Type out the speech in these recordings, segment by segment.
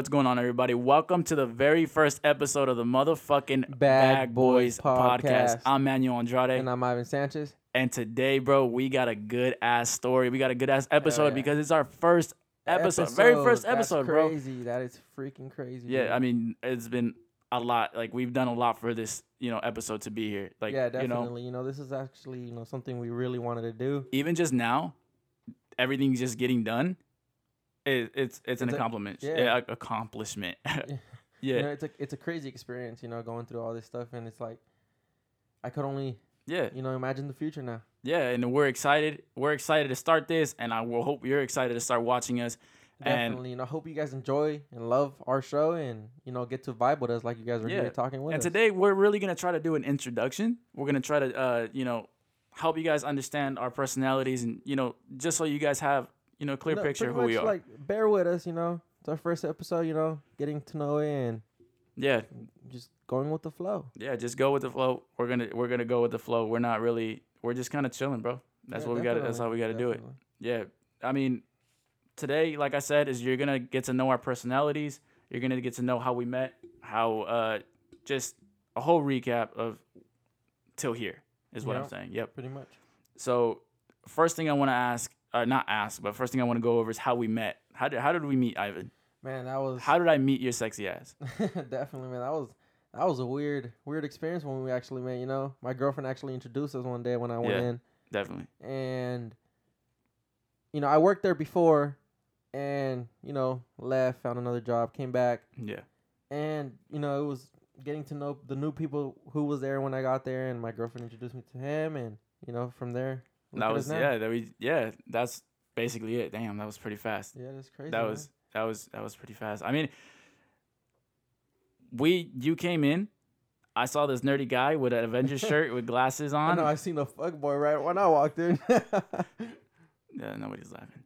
What's going on, everybody? Welcome to the very first episode of the motherfucking Bad Boys Podcast. I'm Manuel Andrade. And I'm Ivan Sanchez. And today, bro, we got a good-ass story. We got a good-ass episode because it's our first episode. Very first episode, bro. That's crazy. That is freaking crazy. Yeah, bro. I mean, it's been a lot. Like, we've done a lot for this, you know, episode to be here. Like, yeah, definitely. You know, this is actually, you know, something we really wanted to do. Even just now, everything's just getting done. It's an accomplishment. Accomplishment. Yeah. You know, it's a crazy experience, you know, going through all this stuff, and it's like I could only you know, imagine the future now. Yeah, and we're excited. We're excited to start this, and I will hope you're excited to start watching us. Definitely, and I hope you guys enjoy and love our show, and you know, get to vibe with us like you guys are here talking with us. And today we're really gonna try to do an introduction. We're gonna try to you know, help you guys understand our personalities, and you know, just so you guys have, you know, clear picture of who we are. Like, bear with us, you know. It's our first episode, you know, getting to know it and just going with the flow. Yeah, just go with the flow. We're gonna go with the flow. We're just kinda chilling, bro. That's what we gotta do it. Yeah. I mean, today, like I said, is you're gonna get to know our personalities. You're gonna get to know how we met, how just a whole recap of till here is what I'm saying. Yep. Pretty much. So first thing I want to go over is how we met. How did we meet, Ivan? Man, how did I meet your sexy ass? Definitely, man. That was a weird experience when we actually met, you know. My girlfriend actually introduced us one day when I went in. Definitely. And you know, I worked there before and, you know, left, found another job, came back. Yeah. And, you know, it was getting to know the new people who was there when I got there, and my girlfriend introduced me to him, and you know, from there. That's basically it. Damn, that was pretty fast. Yeah, that's crazy. That was pretty fast. I mean, you came in. I saw this nerdy guy with an Avengers shirt with glasses on. I know, I seen a fuckboy right when I walked in. Yeah, nobody's laughing.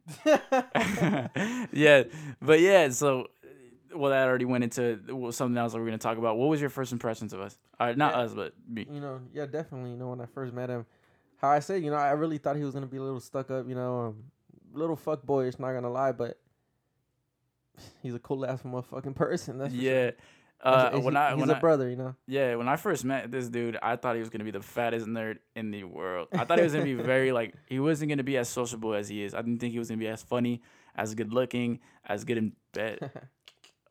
So that already went into something else that we're gonna talk about. What was your first impressions of us? All right, not us, but me. You know, yeah, definitely. You know, when I first met him, how I said, you know, I really thought he was going to be a little stuck up, you know, little fuckboyish, not going to lie, but he's a cool-ass motherfucking person. That's for sure. He's a brother, you know? Yeah, when I first met this dude, I thought he was going to be the fattest nerd in the world. I thought he was going to be he wasn't going to be as sociable as he is. I didn't think he was going to be as funny, as good-looking, as good in bed.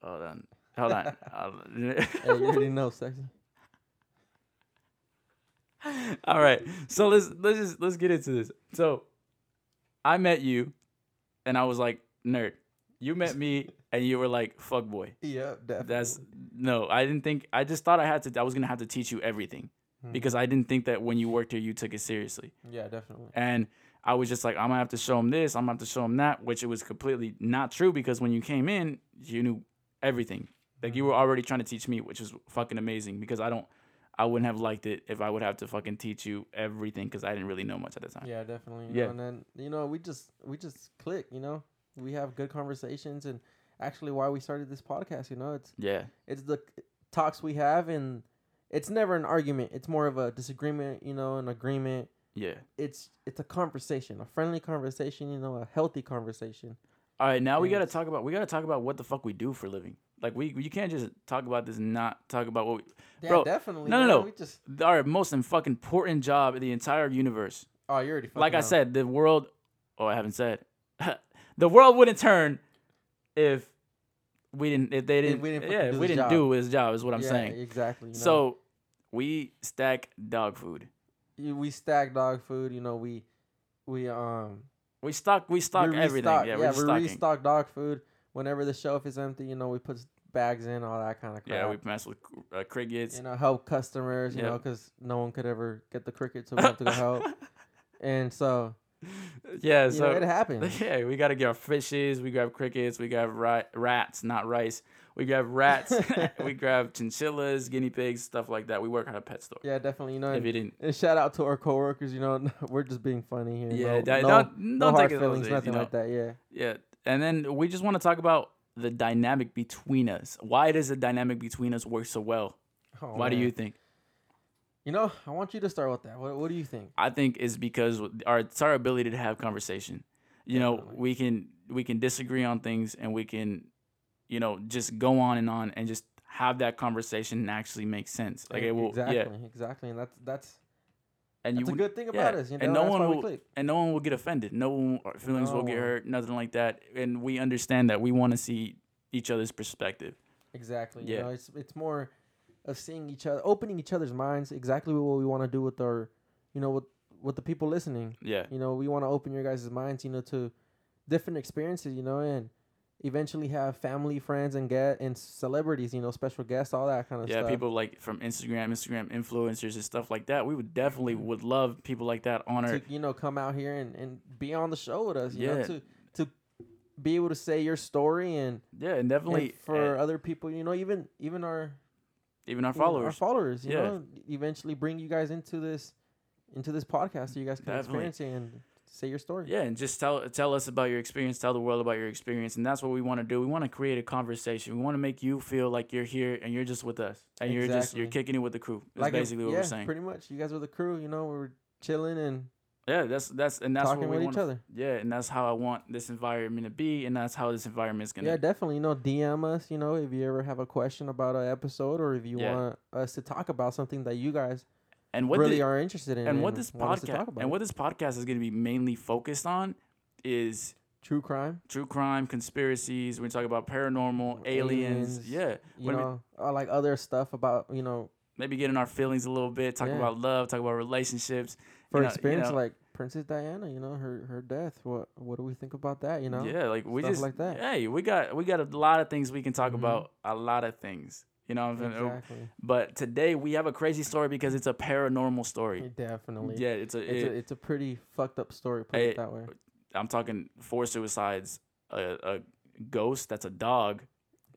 Hold on. Hey, you already know, sexy. All right, so let's get into this. So, I met you, and I was like, nerd. You met me, and you were like, fuckboy. Yeah, definitely. I just thought I was gonna have to teach you everything, because I didn't think that when you worked here, you took it seriously. Yeah, definitely. And I was just like, I'm gonna have to show him this. I'm gonna have to show him that, which it was completely not true, because when you came in, you knew everything. Like, you were already trying to teach me, which was fucking amazing, because I wouldn't have liked it if I would have to fucking teach you everything, because I didn't really know much at the time. Yeah, definitely. You know? And then, you know, we just click, you know, we have good conversations, and actually why we started this podcast, you know, it's the talks we have, and it's never an argument. It's more of a disagreement, you know, an agreement. Yeah. It's a conversation, a friendly conversation, you know, a healthy conversation. All right, now we gotta talk about what the fuck we do for a living. Like, you can't just talk about this and not talk about what we... Yeah, bro, definitely. No. We just... Our most fucking important job in the entire universe. Oh, you already fucking I said, the world... Oh, I haven't said. The world wouldn't turn if we didn't... If they didn't... If we didn't do his job, is what I'm saying. Exactly. You know? So, we stack dog food. We stack dog food. You know, We stock everything. We restock dog food. Whenever the shelf is empty, you know, we put bags in, all that kind of crap. Yeah, we mess with crickets. You know, help customers, you know, because no one could ever get the crickets, so we have to go help. And so... Yeah, so... Know, it happens. Yeah, we got to get our fishes. We grab crickets. We grab rats, not rice. We grab rats. We grab chinchillas, guinea pigs, stuff like that. We work at a pet store. Yeah, definitely. You know, and shout out to our coworkers. You know, we're just being funny here. Yeah, no hard feelings, nothing like that. Yeah. Yeah, and then we just want to talk about the dynamic between us. Why does the dynamic between us work so well? Why do you think? You know, I want you to start with that. What do you think? I think it's because it's our ability to have conversation. You know, we can disagree on things, and we can you know, just go on and just have that conversation and actually make sense. Like, it will, exactly, and that's a good thing about us, you know. And no one will get offended. No one, our feelings will get hurt, nothing like that. And we understand that we want to see each other's perspective. Exactly. Yeah. You know, it's more of seeing each other, opening each other's minds. Exactly what we want to do with our, you know, with the people listening. Yeah. You know, we want to open your guys' minds, you know, to different experiences, you know, and eventually have family, friends, and celebrities, you know, special guests, all that kind of stuff. Yeah, people like from Instagram influencers and stuff like that. We would definitely would love people like that on our... to, you know, come out here and be on the show with us, you know, to be able to say your story and... yeah, and definitely... and for other people, you know, even our followers. Our followers, you know, eventually bring you guys into this podcast so you guys can experience it and... say your story. Yeah, and just tell us about your experience. Tell the world about your experience, and that's what we want to do. We want to create a conversation. We want to make you feel like you're here and you're just with us, and you're kicking it with the crew. That's like basically what we're saying. Pretty much, you guys were the crew. You know, we were chilling and that's talking what we want. Yeah, and that's how I want this environment to be, and that's how this environment is gonna. Yeah, definitely. You know, DM us. You know, if you ever have a question about an episode, or if you want us to talk about something that you guys. And what really are interested in, what this podcast is going to be mainly focused on is true crime, conspiracies. We're talking about paranormal, aliens, like other stuff about, you know, maybe getting our feelings a little bit, talk about love, talk about relationships. Like Princess Diana, you know, her death. What do we think about that? You know, yeah, like we stuff just like that. Hey, we got a lot of things we can talk about. A lot of things. You know what I'm saying? Exactly. But today we have a crazy story because it's a paranormal story. Definitely. Yeah, it's a pretty fucked up story, put it that way. I'm talking 4 suicides, a ghost that's a dog.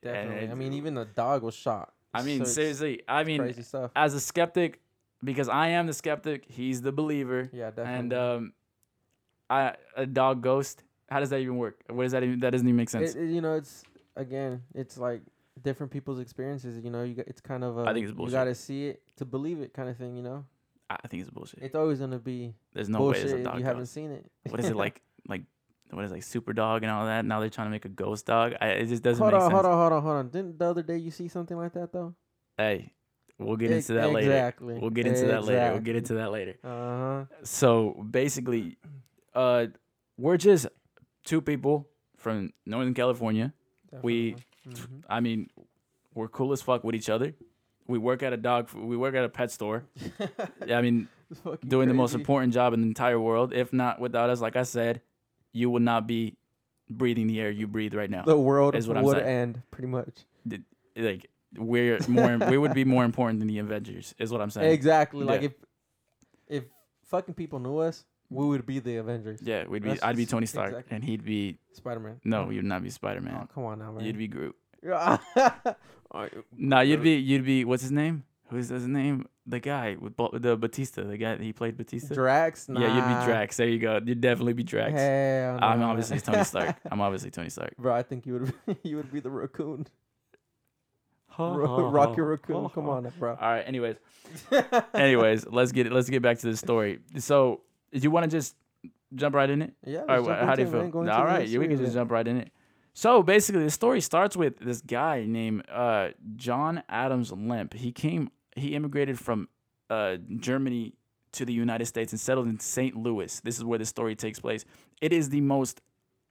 Definitely. I mean, even the dog was shot. I mean, so seriously. I mean, crazy stuff. As a skeptic, because I am the skeptic, he's the believer. Yeah, definitely. And a dog ghost, how does that even work? What does that doesn't even make sense. You know, it's like different people's experiences, you know. It's kind of I think it's bullshit. You gotta see it to believe it, kind of thing, you know. I think it's bullshit. It's always gonna be. There's no way it's a dog. If you haven't seen it. What is it like? What is Super Dog and all that? Now they're trying to make a ghost dog. It just doesn't make sense. Hold on. Didn't the other day you see something like that though? Hey, we'll get into that later. Exactly. We'll get into that later. So basically, we're just 2 people from Northern California. Definitely. I mean, we're cool as fuck with each other. We work at a pet store. I mean, doing the most important job in the entire world. If not without us, like I said, you would not be breathing the air you breathe right now. The world would end, pretty much. Like we're more, we would be more important than the Avengers, is what I'm saying. Exactly. Yeah. Like if fucking people knew us, we would be the Avengers. Yeah, I'd be Tony Stark, exactly. And he'd be Spider-Man. No, you'd not be Spider-Man. Oh, come on now, man. You'd be Groot. No, you'd be what's his name? Who's his name? The guy with the Batista. The guy that he played Batista. Drax. Nah. Yeah, you'd be Drax. There you go. You'd definitely be Drax. Hell no, obviously Tony Stark. I'm obviously Tony Stark. Bro, I think you would be the raccoon. Rocky Raccoon. Come on, bro. All right. Anyways, let's get back to this story. So. Do you want to just jump right in it? Yeah. All right. How do you feel? All right. Yeah, we can just jump right in it. So basically, the story starts with this guy named John Adams Lemp. He immigrated from Germany to the United States and settled in St. Louis. This is where the story takes place. It is the most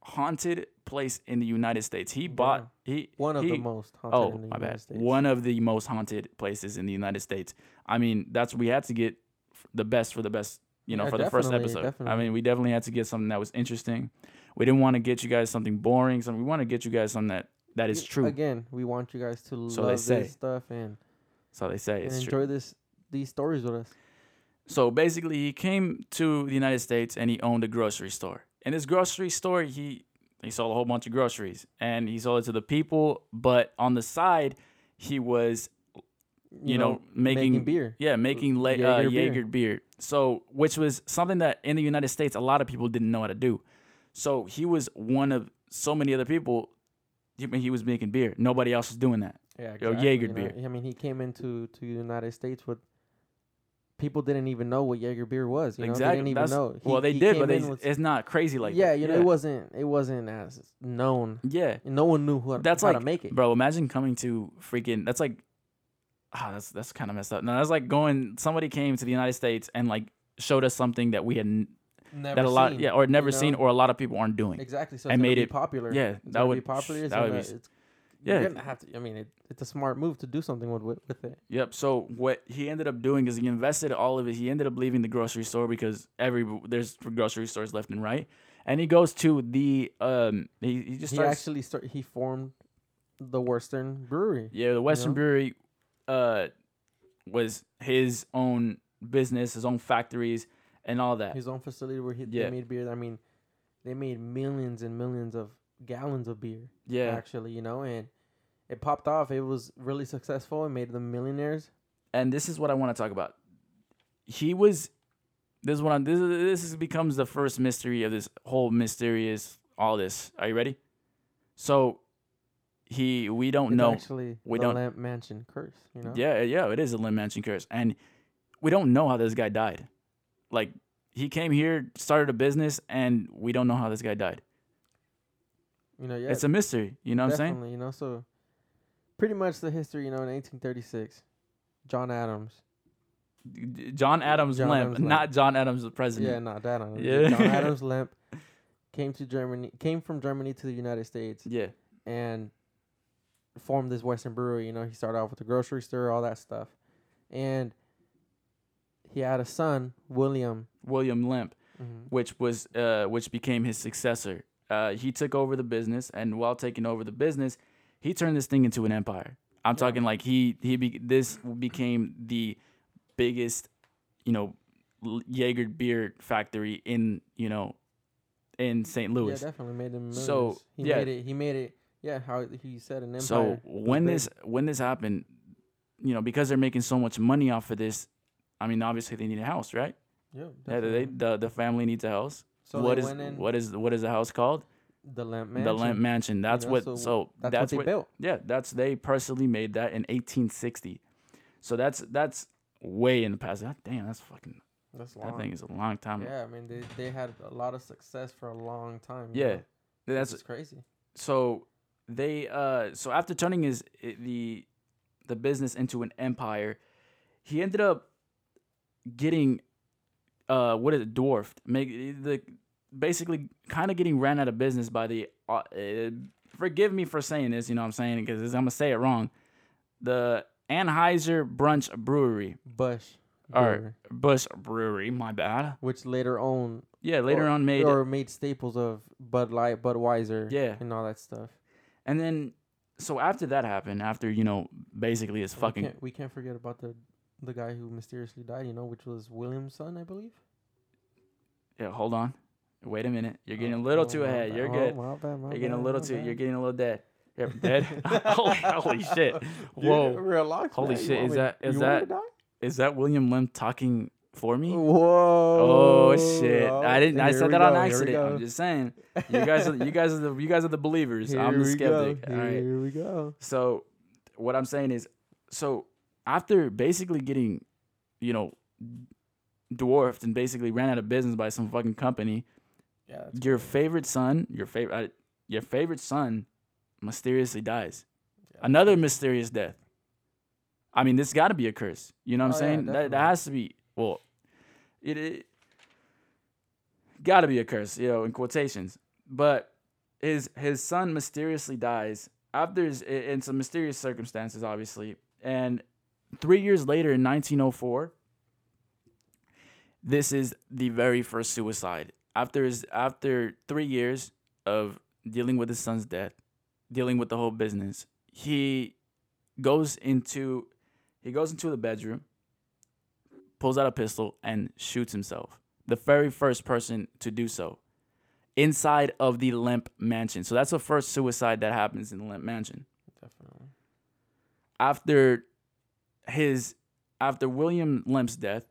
haunted place in the United States. One of the most haunted places in the United States. I mean, that's we had to get the best for the best. You know, for the first episode. Definitely. I mean, we definitely had to get something that was interesting. We didn't want to get you guys something boring. We want to get you guys something that is true. Again, we want you guys to love this stuff and it's enjoy these stories with us. So basically, he came to the United States and he owned a grocery store. In this grocery store, he sold a whole bunch of groceries and he sold it to the people. But on the side, he was... You know, making beer. Yeah, Jaeger beer. So, which was something that in the United States, a lot of people didn't know how to do. So, he was one of so many other people. He was making beer. Nobody else was doing that. Yeah, exactly. Jaeger beer. I mean, he came into the United States with people didn't even know what Jaeger beer was. You know? Exactly. They didn't even know. Well, they did, but it's not crazy like that. Yeah, you know, it wasn't as known. Yeah. No one knew how to make it. Bro, imagine coming to freaking... That's like... Oh, that's kind of messed up. No, that's like going... Somebody came to the United States and like showed us something that we had... Never seen, or a lot of people aren't doing. Exactly. So it's made it popular. Yeah, that would be popular. That would be. You're gonna have to. I mean, it's a smart move to do something with it. Yep. So what he ended up doing is he invested all of it. He ended up leaving the grocery store because there's grocery stores left and right, and he goes to the He formed the Western Brewery. Yeah, the Western Brewery, was his own business, his own factories. And all that. His own facility where they made beer. I mean, they made millions and millions of gallons of beer. Yeah. Actually, you know, and it popped off. It was really successful. It made them millionaires. And this is what I want to talk about. This becomes the first mystery of this whole mysterious all this. Are you ready? So we don't know. Actually, the Lemp Mansion curse, you know? Yeah, it is a Lemp Mansion curse. And we don't know how this guy died. Like, he came here, started a business, and we don't know how this guy died. You know, yeah. It's a mystery, you know what I'm saying? Definitely, you know, so pretty much the history, you know, in 1836, John Adams Lemp, not John Adams the president. Yeah, not that one. Yeah. John Adams Lemp came from Germany to the United States. Yeah. And formed this Western Brewery, you know, he started off with the grocery store, all that stuff. And he had a son, William Lemp, which became his successor. He took over the business, and while taking over the business, he turned this thing into an empire. I'm talking like this became the biggest, you know, Jaeger beer factory in St. Louis. Yeah, definitely made him millions. So he made it, how he said an empire. So when this happened, you know, because they're making so much money off of this. I mean, obviously they need a house, right? Yeah, definitely. The family needs a house. So what is the house called? The Lemp Mansion. The Lemp Mansion. That's what they built. Yeah, they personally made that in 1860. So that's way in the past. Damn, that's long. That thing is a long time. Yeah, I mean they had a lot of success for a long time. Yeah, that's crazy. So they so after turning the business into an empire, he ended up getting dwarfed, basically kind of getting ran out of business by the forgive me for saying this, you know what I'm saying, because I'm gonna say it wrong, the Anheuser Busch Brewery, my bad, which later on made staples of Bud Light, Budweiser, yeah, and all that stuff. And then so after that happened, after, you know, basically it's fucking we can't forget about the guy who mysteriously died, you know, which was William's son, I believe. Yeah, hold on. Wait a minute. You're getting a little too ahead. You're good. You're getting a little dead. You're dead. Holy shit. Whoa. Relax, holy man. Shit. Is that William Lemp talking for me? Whoa. Oh shit. I said that on accident. I'm just saying. You guys are the believers. I'm the skeptic. All right. Here we go. So what I'm saying is, so after basically getting, you know, dwarfed and basically ran out of business by some fucking company, your favorite son mysteriously dies. Yeah. Another mysterious death. I mean, this got to be a curse. You know what I'm saying? Yeah, that has to be. Well, it got to be a curse, you know, in quotations. But his son mysteriously dies after in some mysterious circumstances, obviously, and 3 years later, in 1904, this is the very first suicide. After 3 years of dealing with his son's death, dealing with the whole business, he goes into the bedroom, pulls out a pistol, and shoots himself. The very first person to do so, inside of the Lemp Mansion. So that's the first suicide that happens in the Lemp Mansion. Definitely. After William Lemp's death,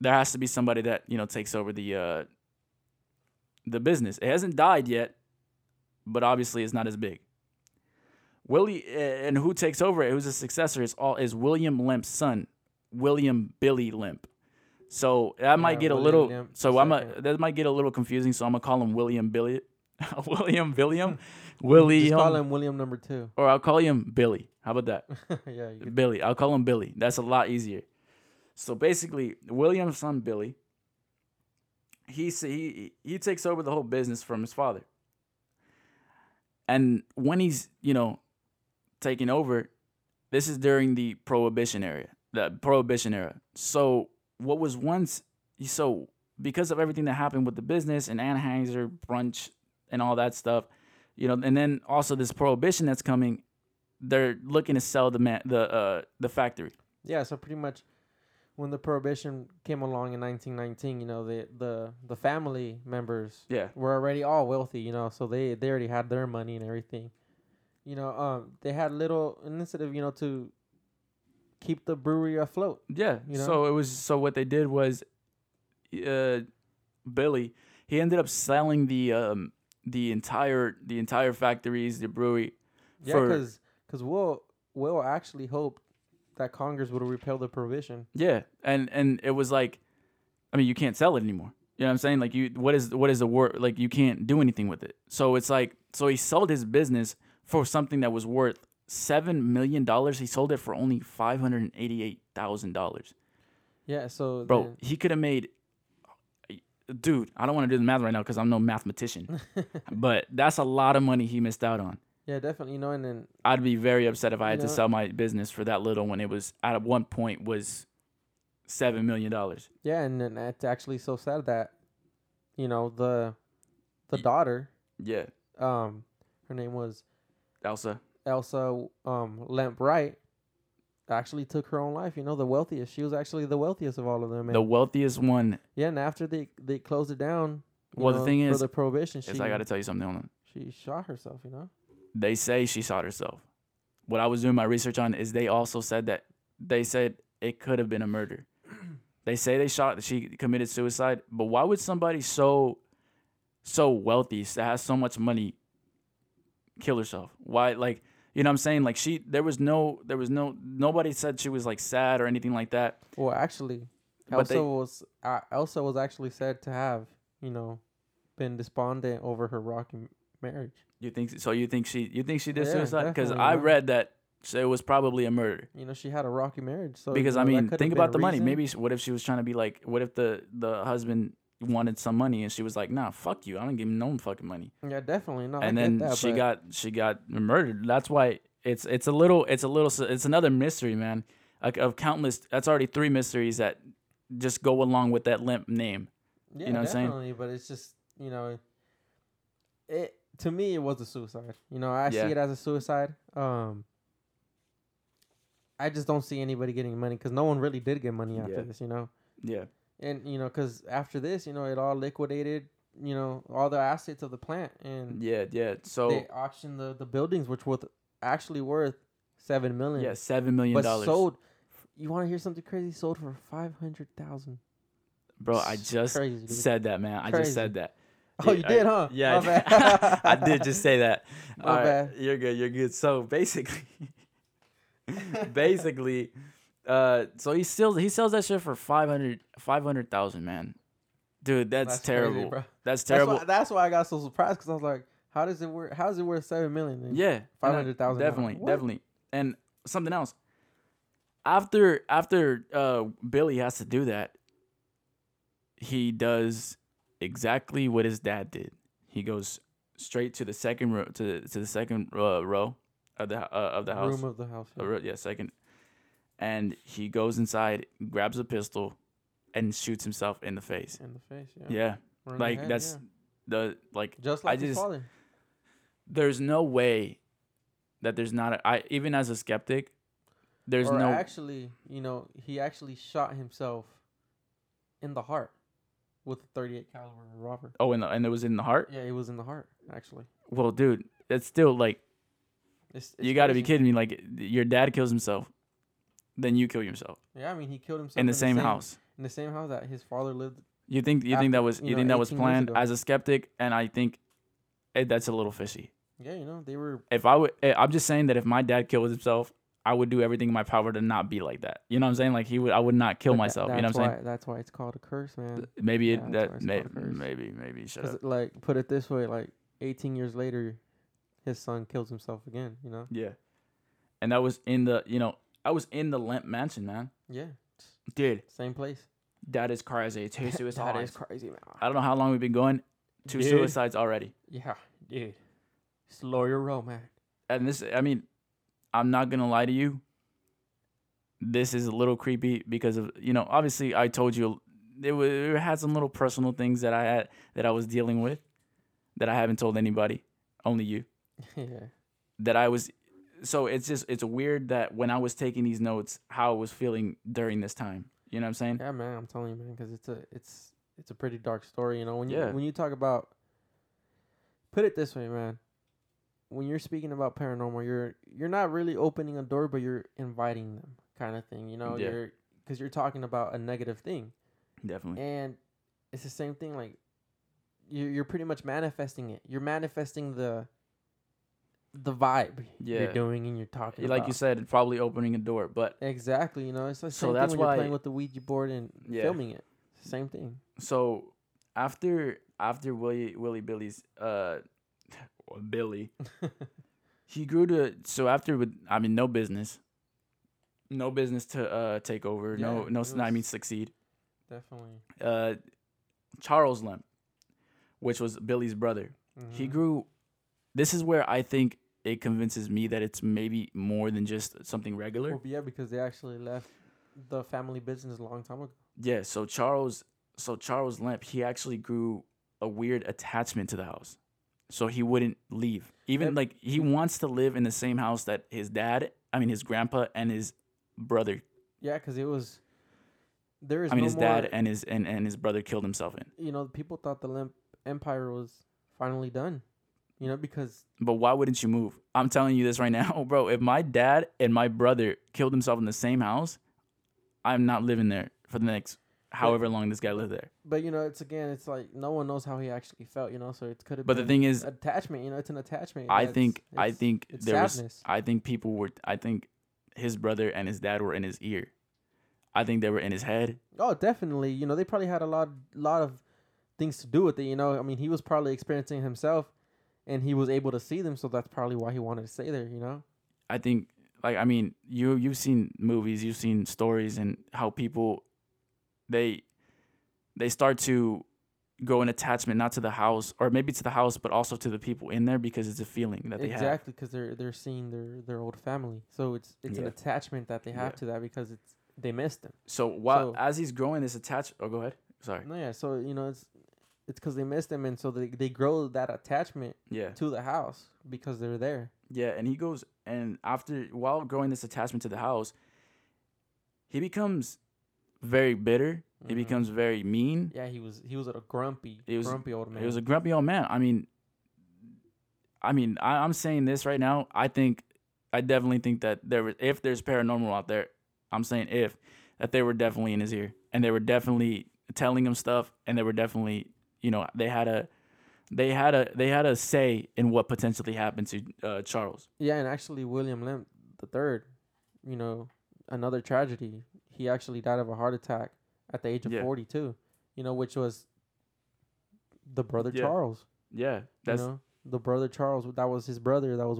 there has to be somebody that, you know, takes over the business. It hasn't died yet, but obviously it's not as big. And who takes over it? Who's the successor? Is William Lemp's son, William Billy Lemp. So that might get William a little. Lemp so I'm a, that might get a little confusing. So I'm gonna call him William Billy, William. Just call him William number two. Or I'll call him Billy. How about that? Yeah, Billy. I'll call him Billy. That's a lot easier. So basically, William's son Billy. He takes over the whole business from his father. And when he's, you know, taking over, this is during the Prohibition era. So what was once, so because of everything that happened with the business and Anheuser Busch and all that stuff, you know, and then also this Prohibition that's coming, they're looking to sell the factory. Yeah, so pretty much when the Prohibition came along in 1919, you know, the family members were already all wealthy, you know, so they already had their money and everything. You know, they had little initiative, you know, to keep the brewery afloat. Yeah. You know? So it was. So what they did was, Billy, he ended up selling the entire factories, the brewery. Yeah, because Will actually hoped that Congress would repeal the prohibition. Yeah, and it was like, I mean, you can't sell it anymore. You know what I'm saying? Like, you, what is the word? Like, you can't do anything with it. So it's like, so he sold his business for something that was worth $7 million. He sold it for only $588,000. Yeah, so... Bro, he could have made... Dude, I don't want to do the math right now because I'm no mathematician. But that's a lot of money he missed out on. Yeah, definitely. You know, and then... I'd be very upset if I had to sell my business for that little when it was... At one point was $7 million. Yeah, and then it's actually so sad that, you know, the daughter... Yeah. Her name was... Elsa Lemp, right, actually took her own life. You know, the wealthiest. She was actually the wealthiest of all of them. Man. The wealthiest one. Yeah, and after they closed it down, the thing is, for the prohibition, I got to tell you something. Hold on. She shot herself, you know? They say she shot herself. What I was doing my research on is they also said that they said it could have been a murder. They say she committed suicide, but why would somebody so wealthy that has so much money kill herself? Why? Like, you know what I'm saying? Like, nobody said she was like sad or anything like that. Well, actually, Elsa was actually said to have, you know, been despondent over her rocky marriage. You think so? You think she did suicide? Because I read that it was probably a murder. You know, she had a rocky marriage. So because, you know, I mean, think about the money. Maybe what if she was trying to be like? What if the husband wanted some money and she was like, nah, fuck you, I don't give him no fucking money. Yeah, definitely not. And then that, she got murdered. That's why it's a little it's another mystery, man, of countless. That's already three mysteries that just go along with that Lemp name. Yeah, you know definitely, what I'm saying? But it's just, you know, it to me it was a suicide. You know, I see it as a suicide. I just don't see anybody getting money because no one really did get money after this, you know. Yeah. And, you know, because after this, you know, it all liquidated, you know, all the assets of the plant. And yeah. So they auctioned the buildings, which was actually worth $7 million. Yeah, $7 million. But sold, you want to hear something crazy? Sold for $500,000. Bro, I just said that, man. Crazy. I just said that. Oh, you did, huh? Yeah. My bad. I did just say that. My all bad. Right, you're good. So basically... so he sells that shit for $500,000, man. Dude, that's terrible. Crazy, bro. That's terrible. That's why I got so surprised, because I was like, how does it work? How is it worth $7 million? Then? Yeah, $500,000. Definitely. And something else. After Billy has to do that, he does exactly what his dad did. He goes straight to the second row, to the second row of the house. Room of the house. Yeah, second. And he goes inside, grabs a pistol, and shoots himself in the face. In the face, yeah. Yeah, like head, that's the like. Just like his father. There's no way that there's not. Even as a skeptic, there's no. Actually, you know, he actually shot himself in the heart with a .38 caliber revolver. Oh, and it was in the heart. Yeah, it was in the heart actually. Well, dude, it's still like. It's you got to be kidding me! Like, your dad kills himself. Then you kill yourself. Yeah, I mean, he killed himself in the same house. In the same house that his father lived. You think that was planned? As a skeptic, and I think that's a little fishy. Yeah, you know, they were. I'm just saying that if my dad killed himself, I would do everything in my power to not be like that. You know what I'm saying? Like I would not kill myself. You know what I'm saying? That's why it's called a curse, man. Maybe. Shut up. Like, put it this way, like 18 years later, his son kills himself again. You know? Yeah. And that was in the, I was in the Lemp Mansion, man. Yeah. Dude. Same place. That is crazy. Two suicides. That is crazy, man. I don't know how long we've been going. Two suicides already. Yeah, dude. Slow your roll, man. And this, I'm not going to lie to you. This is a little creepy because of, obviously I told you it had some little personal things that I had that I was dealing with that I haven't told anybody, only you. Yeah. So it's weird that when I was taking these notes, how I was feeling during this time. You know what I'm saying? Yeah, man. I'm telling you, man, because it's a pretty dark story. When you talk about, put it this way, man. When you're speaking about paranormal, you're not really opening a door, but you're inviting them, kind of thing. Yeah. Because you're talking about a negative thing. Definitely. And it's the same thing. Like you're pretty much manifesting it. You're manifesting the vibe you're doing and you're talking about. Like you said, probably opening a door, but exactly, it's the same thing when you're playing with the Ouija board and filming it. Same thing. So after Billy, he grew to no business to take over, succeed. Definitely. Charles Lemp, which was Billy's brother, he grew. This is where I think it convinces me that it's maybe more than just something regular. Well, yeah, because they actually left the family business a long time ago. Yeah, so Charles Lemp, he actually grew a weird attachment to the house. So he wouldn't leave. He wants to live in the same house that his grandpa and his brother. Yeah, because it was... his dad and his brother killed himself in. People thought the Lemp empire was finally done. Because... But why wouldn't you move? I'm telling you this right now, bro. If my dad and my brother killed himself in the same house, I'm not living there for the next however long this guy lived there. But, it's like no one knows how he actually felt, so it could have been... But the thing is... Attachment, it's an attachment. I think his brother and his dad were in his ear. I think they were in his head. Oh, definitely. They probably had a lot of things to do with it, he was probably experiencing himself. And he was able to see them, so that's probably why he wanted to stay there, I think, you've seen movies, you've seen stories, and how people, they start to go in attachment, not to the house, or maybe to the house, but also to the people in there, because it's a feeling that they have. Exactly, because they're seeing their old family. So it's an attachment that they have to that, because they miss them. So as he's growing this attachment, go ahead. Sorry. No, yeah, so, it's because they missed him, and so they grow that attachment to the house because they're there. Yeah, and he goes, and while growing this attachment to the house, he becomes very bitter. Mm-hmm. He becomes very mean. Yeah, he was a grumpy old man. He was a grumpy old man. I'm saying this right now. I definitely think that if there's paranormal out there, I'm saying that they were definitely in his ear, and they were definitely telling him stuff, and they were definitely... they had a say in what potentially happened to Charles. Yeah, and actually William Lemp III, another tragedy. He actually died of a heart attack at the age of 42. Which was the brother Charles. Yeah, that's the brother Charles. That was his brother. That was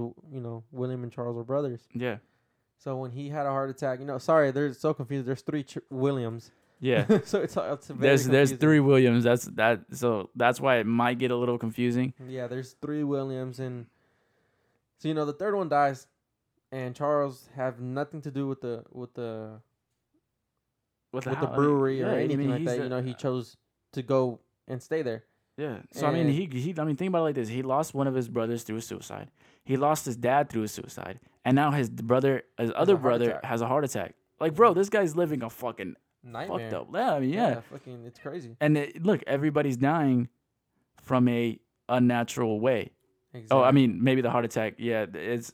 William and Charles were brothers. Yeah. So when he had a heart attack, sorry, they're so confused. There's three Williams. Yeah, so it's very there's three Williams. So that's why it might get a little confusing. Yeah, there's three Williams, and so the third one dies, and Charles have nothing to do with the brewery or anything like that. He chose to go and stay there. Yeah. So and, think about it like this: he lost one of his brothers through suicide. He lost his dad through suicide, and now his other brother has a heart attack. Like, bro, this guy's living a fucking nightmare. Fucked up. Yeah, fucking, it's crazy. And look, everybody's dying from a unnatural way. Exactly. Maybe the heart attack. Yeah, it's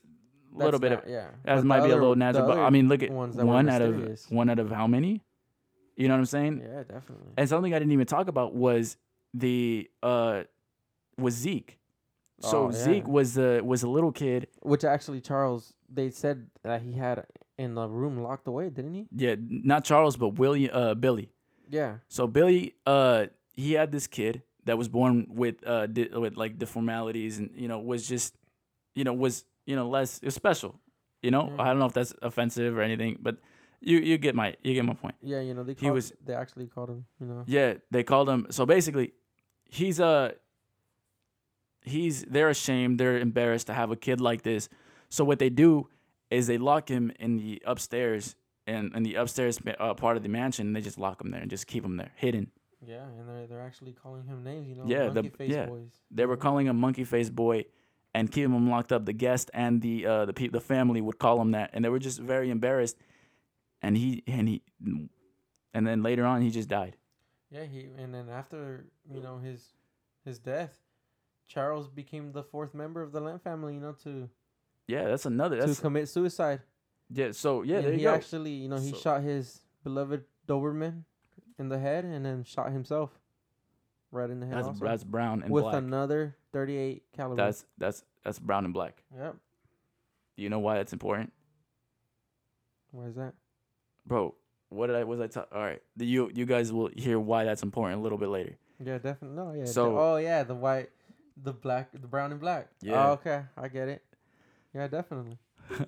a little bit of. Yeah, that might be a little natural. But look at one out of how many? You know what I'm saying? Yeah, definitely. And something I didn't even talk about was Zeke. So Zeke was a little kid, which actually Charles, they said that he had in the room locked away, didn't he? Yeah, not Charles, but William, Billy. Yeah. So Billy, he had this kid that was born with like deformities, and was just, was less, it was special, Mm-hmm. I don't know if that's offensive or anything, but you get my point. Yeah, they actually called him. Yeah, they called him. So basically, they're ashamed, they're embarrassed to have a kid like this. So what they do is they lock him in the upstairs and in the upstairs part of the mansion, and they just lock him there and just keep him there hidden. Yeah, and they're actually calling him names, Monkey Face Boys. They were calling him Monkey Face Boy and keeping him locked up. The guest and the family would call him that, and they were just very embarrassed. And then later on he just died. Yeah, and then after his death, Charles became the fourth member of the Lemp family, to commit suicide. Yeah, so there you go. He actually, shot his beloved Doberman in the head and then shot himself right in the head. That's brown and black. With another 38 caliber. That's brown and black. Yep. Do you know why that's important? Why is that? Bro, all right. You guys will hear why that's important a little bit later. Yeah, definitely. No, yeah. So, the white, the black, the brown and black. Yeah. Oh, okay. I get it. Yeah, definitely.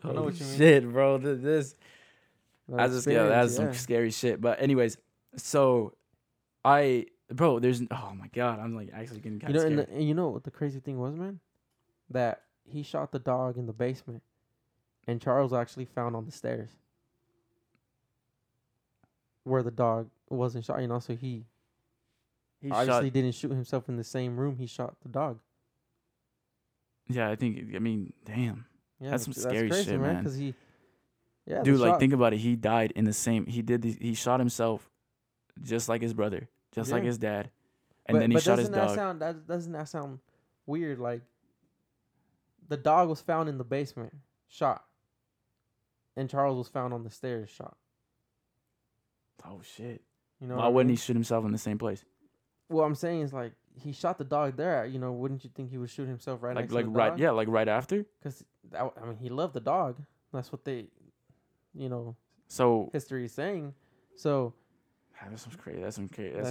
I know what you mean. Shit, bro. That's some scary shit. But anyways, so oh my God, I'm like actually getting kind of scared. And you know what the crazy thing was, man? That he shot the dog in the basement and Charles actually found on the stairs where the dog wasn't shot, so he obviously didn't shoot himself in the same room he shot the dog. Yeah, damn. Yeah, that's some scary shit, man. Cause think about it. He died in the same. He shot himself, just like his brother, just like his dad, and then he shot his dog. Doesn't that sound weird? Like the dog was found in the basement, shot, and Charles was found on the stairs, shot. Oh shit! Why wouldn't he shoot himself in the same place? Well, I'm saying is like. He shot the dog there. Wouldn't you think he would shoot himself right next to the dog? Yeah, right after? Because, he loved the dog. That's what they, history is saying. So... That's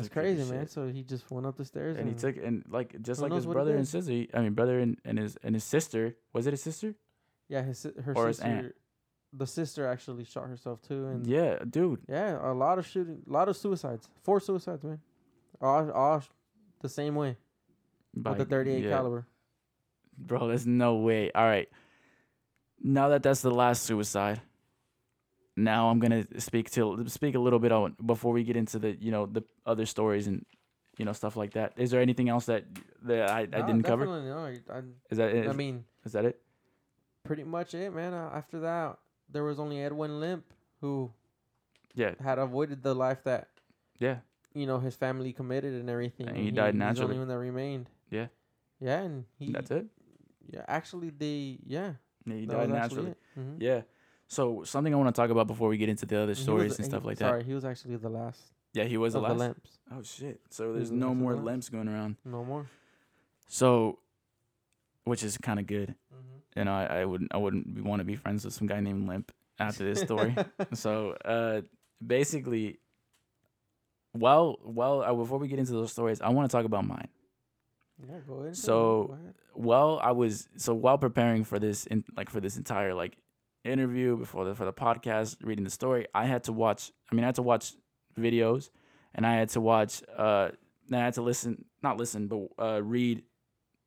crazy, man. So he just went up the stairs. And he took... And, just like his brother and sister... brother and his sister... Was it his sister? Yeah, her sister... His aunt. The sister actually shot herself, too. And yeah, dude. Yeah, a lot of shooting... A lot of suicides. 4 suicides, man. All the same way. With the 38 caliber. Bro, there's no way. All right. Now that's the last suicide. Now I'm going to speak a little bit on before we get into the, the other stories and, stuff like that. Is there anything else that I didn't cover? No. Is that it? Pretty much it, man. After that, there was only Edwin Lemp who had avoided the life that his family committed and everything. And he died naturally. He's the only one that remained. Yeah. Yeah, and he... That's it? Yeah, actually, he died naturally. Mm-hmm. Yeah. So, something I want to talk about before we get into the other stories and stuff like that. Sorry, he was actually the last. Yeah, he was the last. The Lemps. Oh, shit. So, there's no more Lemps going around. No more. So, which is kind of good. Mm-hmm. I wouldn't want to be friends with some guy named Lemp after this story. So, basically... before we get into those stories, I want to talk about mine. Yeah, go ahead. So, while preparing for this, entire interview for the podcast, reading the story, I had to watch videos, and I had to watch, I had to not listen, but read,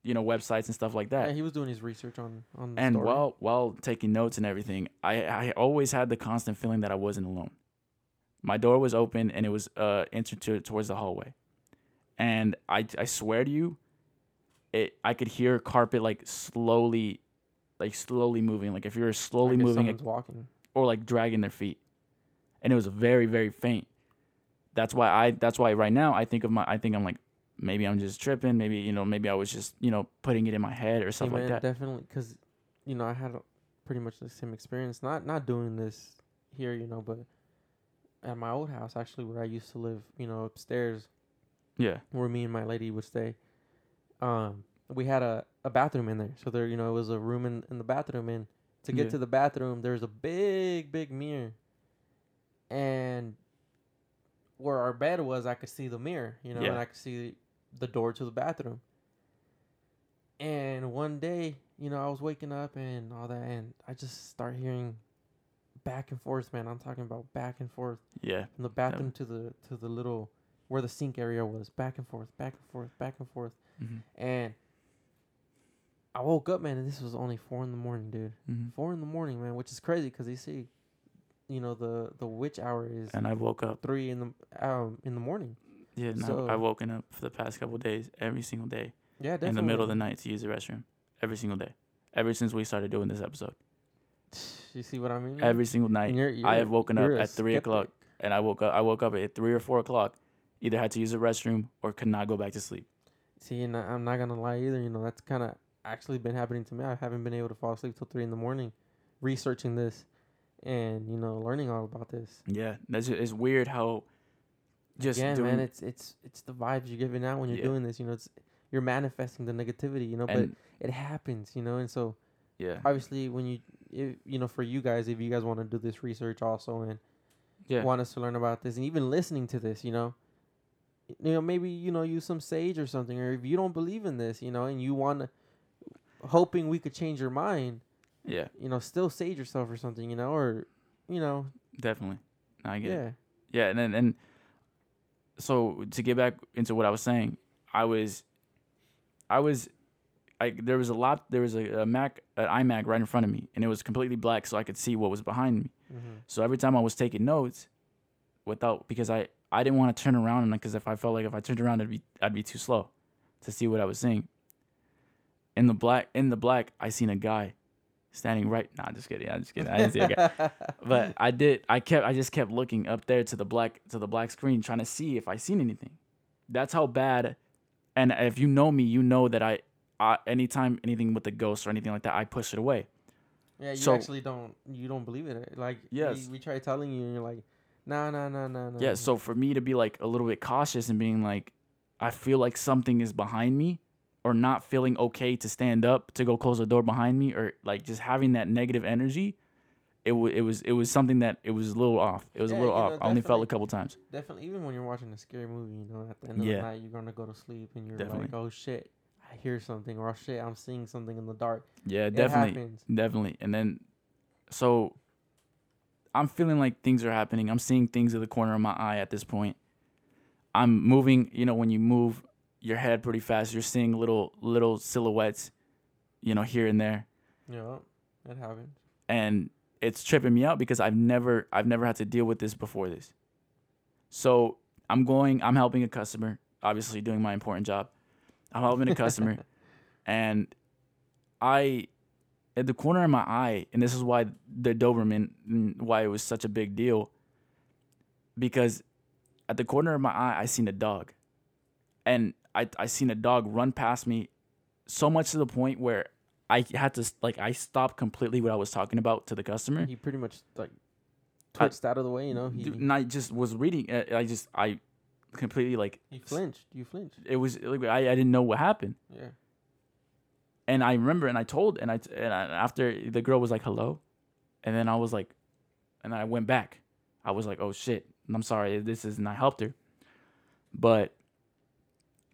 websites and stuff like that. Yeah, he was doing his research on the story. And while taking notes and everything, I always had the constant feeling that I wasn't alone. My door was open, and it was entered towards the hallway. And I swear to you, I could hear carpet slowly moving. Like if you were slowly moving, someone's walking or dragging their feet, and it was very very faint. That's why right now I think I'm like maybe I'm just tripping. Maybe maybe I was just putting it in my head or something like that. Definitely, because I had pretty much the same experience. Not doing this here, but. At my old house, actually, where I used to live, upstairs. Yeah. Where me and my lady would stay. We had a a bathroom in there. So there, you know, it was a room in the bathroom. And to get to the bathroom, there's a big, big mirror. And where our bed was, I could see the mirror, you know, and I could see the door to the bathroom. And one day, you know, I was waking up and all that, and I just start hearing back and forth, man. I'm talking about back and forth. Yeah. From the bathroom to the little, where the sink area was, back and forth, back and forth, back and forth. Mm-hmm. And I woke up, man, and this was only 4 a.m, dude. Mm-hmm. 4 a.m, man, which is crazy because you see, you know, the witch hour is. And I woke up 3 a.m. Yeah, and so, I've woken up for the past couple of days every single day. Yeah, definitely. In the middle of the night to use the restroom every single day, ever since we started doing this episode. You see what I mean? Every single night, I have woken up at 3 o'clock, and I woke up at 3 or 4 o'clock. Either had to use the restroom or could not go back to sleep. See, and I'm not gonna lie either. You know, that's kind of actually been happening to me. I haven't been able to fall asleep till 3 a.m, researching this, and you know, learning all about this. Yeah, it's weird how. Just again, man, it's the vibes you're giving out when you're doing this. You know, you're manifesting the negativity. You know, and but it happens. You know, and so obviously when for you guys, if you guys want to do this research also and want us to learn about this and even listening to this, you know, maybe use some sage or something, or if you don't believe in this, you know, and you want to, hoping we could change your mind, you know, still sage yourself or something, you know, or you know, definitely, I get it. Yeah, and. So to get back into what I was saying, there was an iMac right in front of me, and it was completely black, so I could see what was behind me. Mm-hmm. So every time I was taking notes, because I didn't want to turn around, because if I felt like if I turned around, I'd be too slow to see what I was seeing. In the black, I seen a guy standing right. Nah, I'm just kidding. I didn't see a guy, but I did. I just kept looking up there to the black screen, trying to see if I seen anything. That's how bad. And if you know me, you know that I anytime anything with the ghost or anything like that, I push it away. Yeah, you don't believe it. Like yes, we try telling you, and you're like, no. Yeah. So for me to be like a little bit cautious and being like, I feel like something is behind me. Or not feeling okay to stand up to go close the door behind me, or like just having that negative energy, it was something that it was a little off. It was a little off. I only felt a couple times. Definitely, even when you're watching a scary movie, you know, at the end of the night you're gonna go to sleep and you're like, oh shit, I hear something, or oh shit, I'm seeing something in the dark. Yeah, definitely. And then, so I'm feeling like things are happening. I'm seeing things in the corner of my eye at this point. I'm moving. You know, when you move your head pretty fast, you're seeing little silhouettes, you know, here and there. Yeah, that happened. And it's tripping me out because I've never had to deal with this before this. So I'm helping a customer, obviously doing my important job. I'm helping a customer, and at the corner of my eye, and this is why the Doberman, why it was such a big deal, because at the corner of my eye, I seen a dog. And I seen a dog run past me so much to the point where I had to, like, I stopped completely what I was talking about to the customer. He pretty much, like, twitched out of the way, you know? And I just was reading. I completely, like... You flinched. It was, like, I didn't know what happened. Yeah. And I remember, and I told, and after, the girl was like, hello? And then I was like, and I went back. I was like, oh, shit. I'm sorry. This is, and I helped her. But...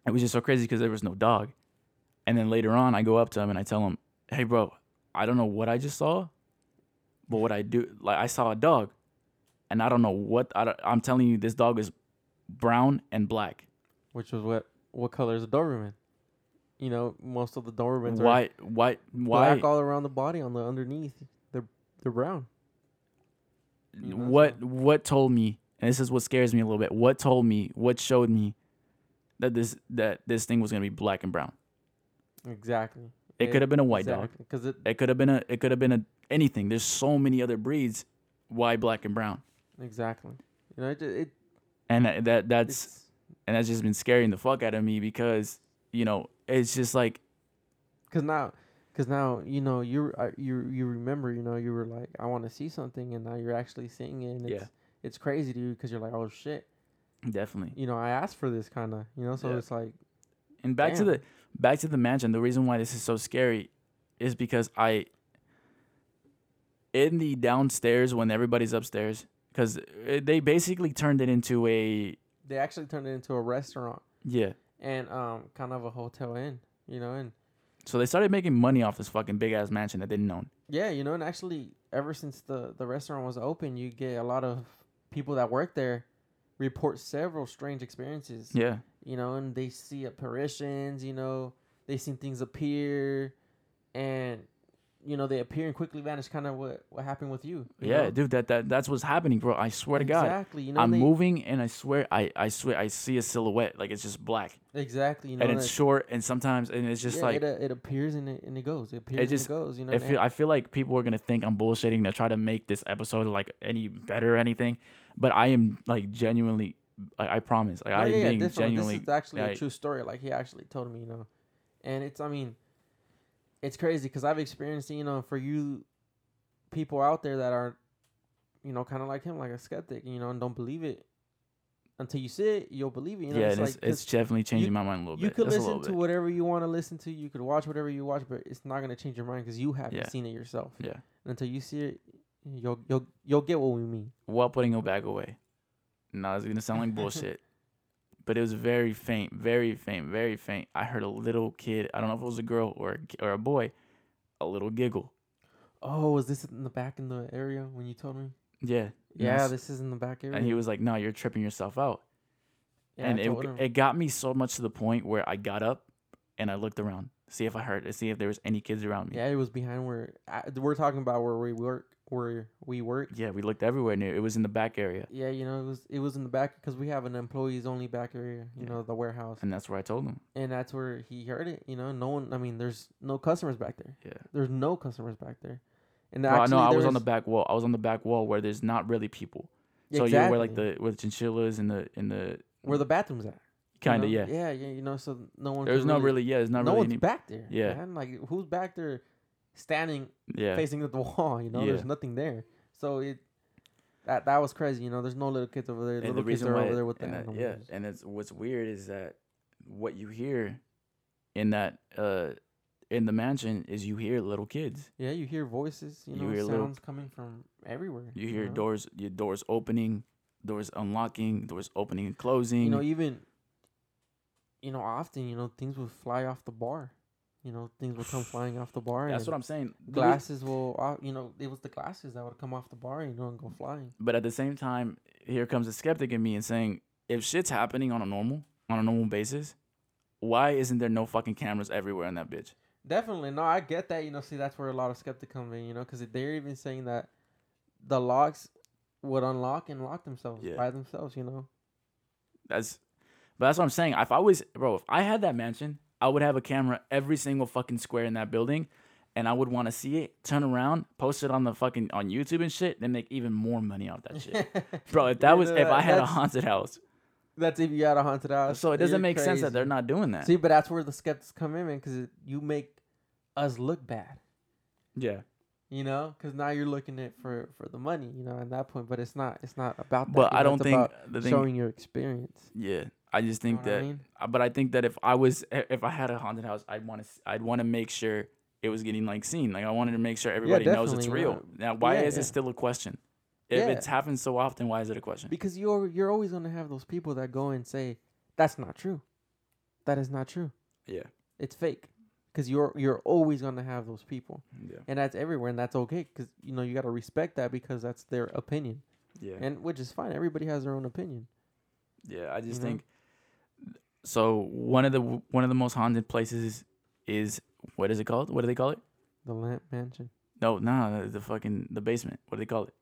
it was just so crazy because there was no dog. And then later on, I go up to him and I tell him, hey, bro, I don't know what I just saw, but what I do, like, I saw a dog. And I don't know what, I'm telling you, this dog is brown and black. Which is what color is a Doberman? You know, most of the Dobermans are black all around the body, on the underneath. They're brown. You know, what told me, and this is what scares me a little bit, what showed me, that this thing was gonna be black and brown. Exactly. It could have been a white dog. Because it could have been a anything. There's so many other breeds. Why black and brown? Exactly. You know that's just been scaring the fuck out of me, because you know it's just like. Because now you know you remember, you know, you were like, I want to see something, and now you're actually seeing it. And it's crazy to you because you're like, oh shit. Definitely. You know, I asked for this kind of, you know, so it's like. And back to the back to the mansion, the reason why this is so scary is because in the downstairs when everybody's upstairs, because they basically turned it into a... They actually turned it into a restaurant. Yeah. And kind of a hotel inn, you know, and... So they started making money off this fucking big-ass mansion that they didn't own. Yeah, you know, and actually, ever since the restaurant was open, you get a lot of people that work there report several strange experiences. Yeah. You know, and they see apparitions, you know, they seen things appear, and... You know, they appear and quickly vanish, kind of what happened with you. Yeah, know? Dude, that's what's happening, bro. I swear to God. Exactly. You know, I'm moving, and I swear, I see a silhouette. Like, it's just black. Exactly. You know, and it's short, and sometimes, and it's just like... It appears, and it goes. It appears, and it goes. You know, I feel like people are going to think I'm bullshitting to try to make this episode, like, any better or anything. But I am, like, genuinely... I promise. Like, I am being genuinely... This is actually a true story. Like, he actually told me, you know. And it's, I mean... It's crazy because I've experienced, you know, for you people out there that are, you know, kind of like him, like a skeptic, you know, and don't believe it until you see it, you'll believe it. You know? Yeah, it's definitely changing my mind a little bit. You could listen to whatever you want to listen to. You could watch whatever you watch, but it's not going to change your mind because you haven't seen it yourself. Yeah. And until you see it, you'll get what we mean. While putting your bag away. No, it's going to sound like bullshit. But it was very faint, very faint, very faint. I heard a little kid. I don't know if it was a girl or a boy. A little giggle. Oh, was this in the back in the area when you told me? Yeah. Yeah, this is in the back area. And he was like, "No, you're tripping yourself out." Yeah, and it got me so much to the point where I got up and I looked around, see if I heard, see if there was any kids around me. Yeah, it was behind where we're talking about where we work. Where we work. Yeah, we looked everywhere near. It was in the back area. Yeah, you know, it was in the back because we have an employees only back area, you know, the warehouse. And that's where I told him. And that's where he heard it, you know. No one, I mean, there's no customers back there. Yeah. There's no customers back there. And actually, I was on the back wall. I was on the back wall where there's not really people. So exactly. You know, where like where the chinchillas and the where the bathrooms at. Kind of, you know? Yeah. Yeah, you know, so no one. There's not really, there's not really. No one's back there. Yeah. Man. Like, who's back there? Standing facing at the wall, you know, there's nothing there. So that was crazy, you know. There's no little kids over there. Little kids are over there with the animals. Yeah, and it's what's weird is that what you hear in that in the mansion is you hear little kids. Yeah, you hear voices. You know, sounds coming from everywhere. You hear doors opening, doors unlocking, doors opening and closing. You know, even often things will fly off the bar. You know, things would come flying off the bar. That's what I'm saying. Glasses will, it was the glasses that would come off the bar, and go flying. But at the same time, here comes a skeptic in me and saying, if shit's happening on a normal basis, why isn't there no fucking cameras everywhere in that bitch? Definitely. No, I get that. You know, see, that's where a lot of skeptics come in, because they're even saying that the locks would unlock and lock themselves by themselves, But that's what I'm saying. If I had that mansion... I would have a camera every single fucking square in that building, and I would want to see it, turn around, post it on the fucking on YouTube and shit, then make even more money off that shit. Bro, if I had a haunted house. That's if you had a haunted house. So it doesn't make sense that they're not doing that. See, but that's where the skeptics come in, man, because you make us look bad. Yeah. You know, because now you're looking at for the money, at that point, but it's not about that. But I don't think showing your experience. Yeah. I just think I think that if I had a haunted house, I'd want to make sure it was getting seen. Like I wanted to make sure everybody knows it's real. Now, why is it still a question? If it's happened so often, why is it a question? Because you're always going to have those people that go and say that's not true. That is not true. Yeah. It's fake. Because you're always going to have those people. Yeah. And that's everywhere, and that's okay cuz you got to respect that because that's their opinion. Yeah. And which is fine. Everybody has their own opinion. Yeah, I just think so one of the most haunted places is what is it called? What do they call it? The Lemp Mansion. No, the fucking the basement. What do they call it?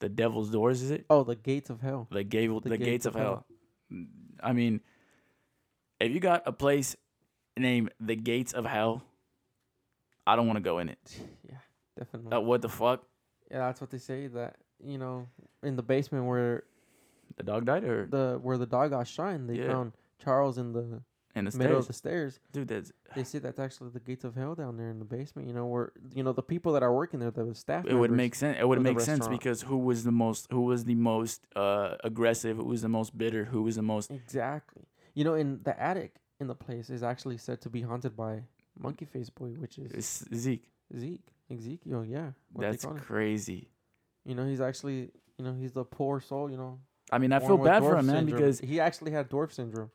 The Devil's Doors, is it? Oh, the Gates of Hell. The Gates of Hell. I mean, if you got a place named the Gates of Hell, I don't want to go in it. Yeah, definitely. What the fuck? Yeah, that's what they say. That in the basement where the dog died, or where the dog got shot, and they found Charles in the middle of the stairs. Dude, they say that's actually the Gates of Hell down there in the basement. Where the people that are working there, the staff. It would make sense. It would make sense because who was the most aggressive? Who was the most bitter? Who was the most exactly? In the attic, in the place is actually said to be haunted by Monkey Face Boy, which is... It's Ezekiel, yeah. That's crazy. You know, he's actually... You know, he's the poor soul, you know. I mean, I feel bad for him, man, because... He actually had dwarf syndrome.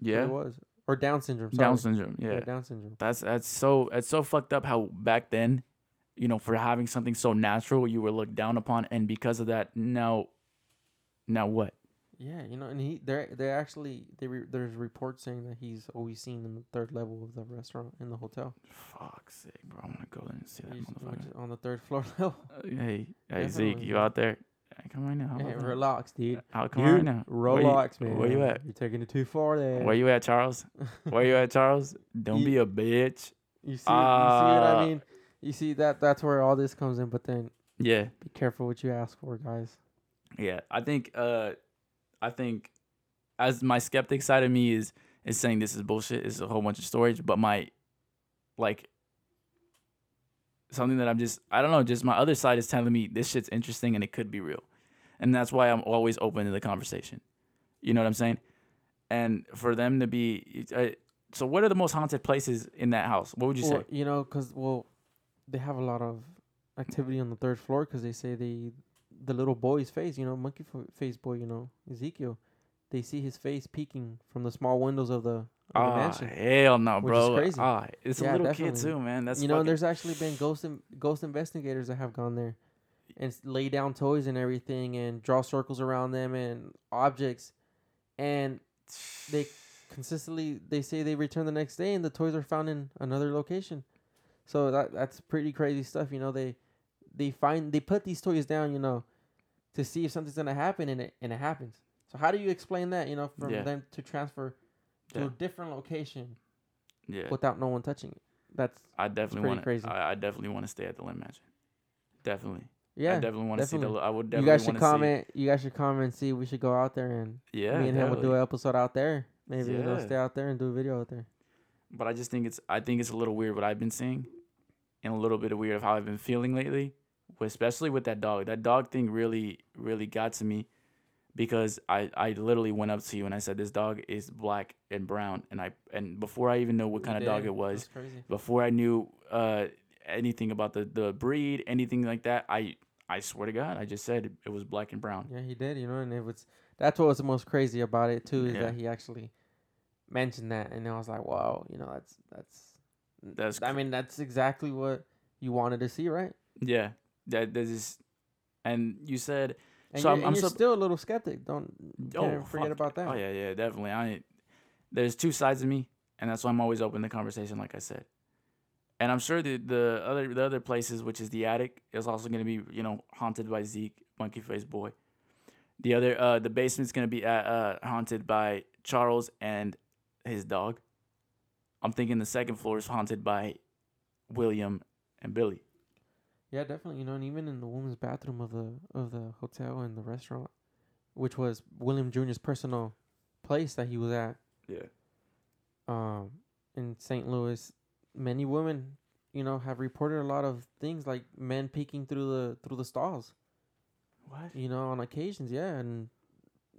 Yeah. It was. Or Down syndrome. Sorry. Down syndrome, yeah. Down syndrome. That's so fucked up how back then, you know, for having something so natural, you were looked down upon. And because of that, now what? Yeah, you know, and there's reports saying that he's always seen in the third level of the restaurant in the hotel. Fuck's sake, bro. I'm going to go in and see that motherfucker. On the third floor level. Hey, Zeke, you out there? Come on now. Hey, relax, dude. Come on now. Relax, man. Where you at? You're taking it too far there. Where you at, Charles? Don't be a bitch. You see what I mean? You see, that's where all this comes in, but then yeah, be careful what you ask for, guys. Yeah, I think as my skeptic side of me is saying this is bullshit, it's a whole bunch of storage, but my like something that I'm just, I don't know, just my other side is telling me this shit's interesting and it could be real. And that's why I'm always open to the conversation. You know what I'm saying? And for them to be, so what are the most haunted places in that house? What would you say? You know, because, they have a lot of activity on the third floor because they say the little boy's face, you know, Monkey Face Boy, you know, Ezekiel, they see his face peeking from the small windows of the mansion. Hell no, bro. Which is crazy. It's a little definitely. Kid too, man. That's you know, and there's actually been ghost investigators that have gone there and lay down toys and everything and draw circles around them and objects, and they consistently they say they return the next day and the toys are found in another location. So that's pretty crazy stuff, you know. They put these toys down, you know, to see if something's gonna happen, and it happens. So how do you explain that, you know, from them to transfer to a different location, without no one touching it? I definitely want to stay at the Lemp Mansion. Definitely. Yeah. I definitely want to see I would definitely want to see. You guys should comment and see. We should go out there and me and him will do an episode out there. Maybe we'll stay out there and do a video out there. But I just think it's a little weird what I've been seeing, and a little bit of weird of how I've been feeling lately, especially with that dog. That dog thing really, really got to me, because I literally went up to you and I said, this dog is black and brown, and before I even know what kind of dog it was, before I knew anything about the breed, anything like that, I swear to God, I just said it was black and brown. Yeah, he did, you know, and that's what was the most crazy about it too, is that he actually mentioned that, and I was like, wow, you know, that's exactly what you wanted to see, right? Yeah, and you said, and so you're still a little skeptic. Don't forget about that. Oh yeah, definitely. There's two sides of me, and that's why I'm always open to conversation, like I said. And I'm sure the other places, which is the attic, is also going to be, you know, haunted by Zeke, Monkey Face Boy. The other the basement's going to be haunted by Charles and his dog. I'm thinking the second floor is haunted by William and Billy. Yeah, definitely. You know, and even in the woman's bathroom of the hotel and the restaurant, which was William Jr.'s personal place that he was at. Yeah. In St. Louis, many women, you know, have reported a lot of things like men peeking through the stalls. What? You know, on occasions, yeah, and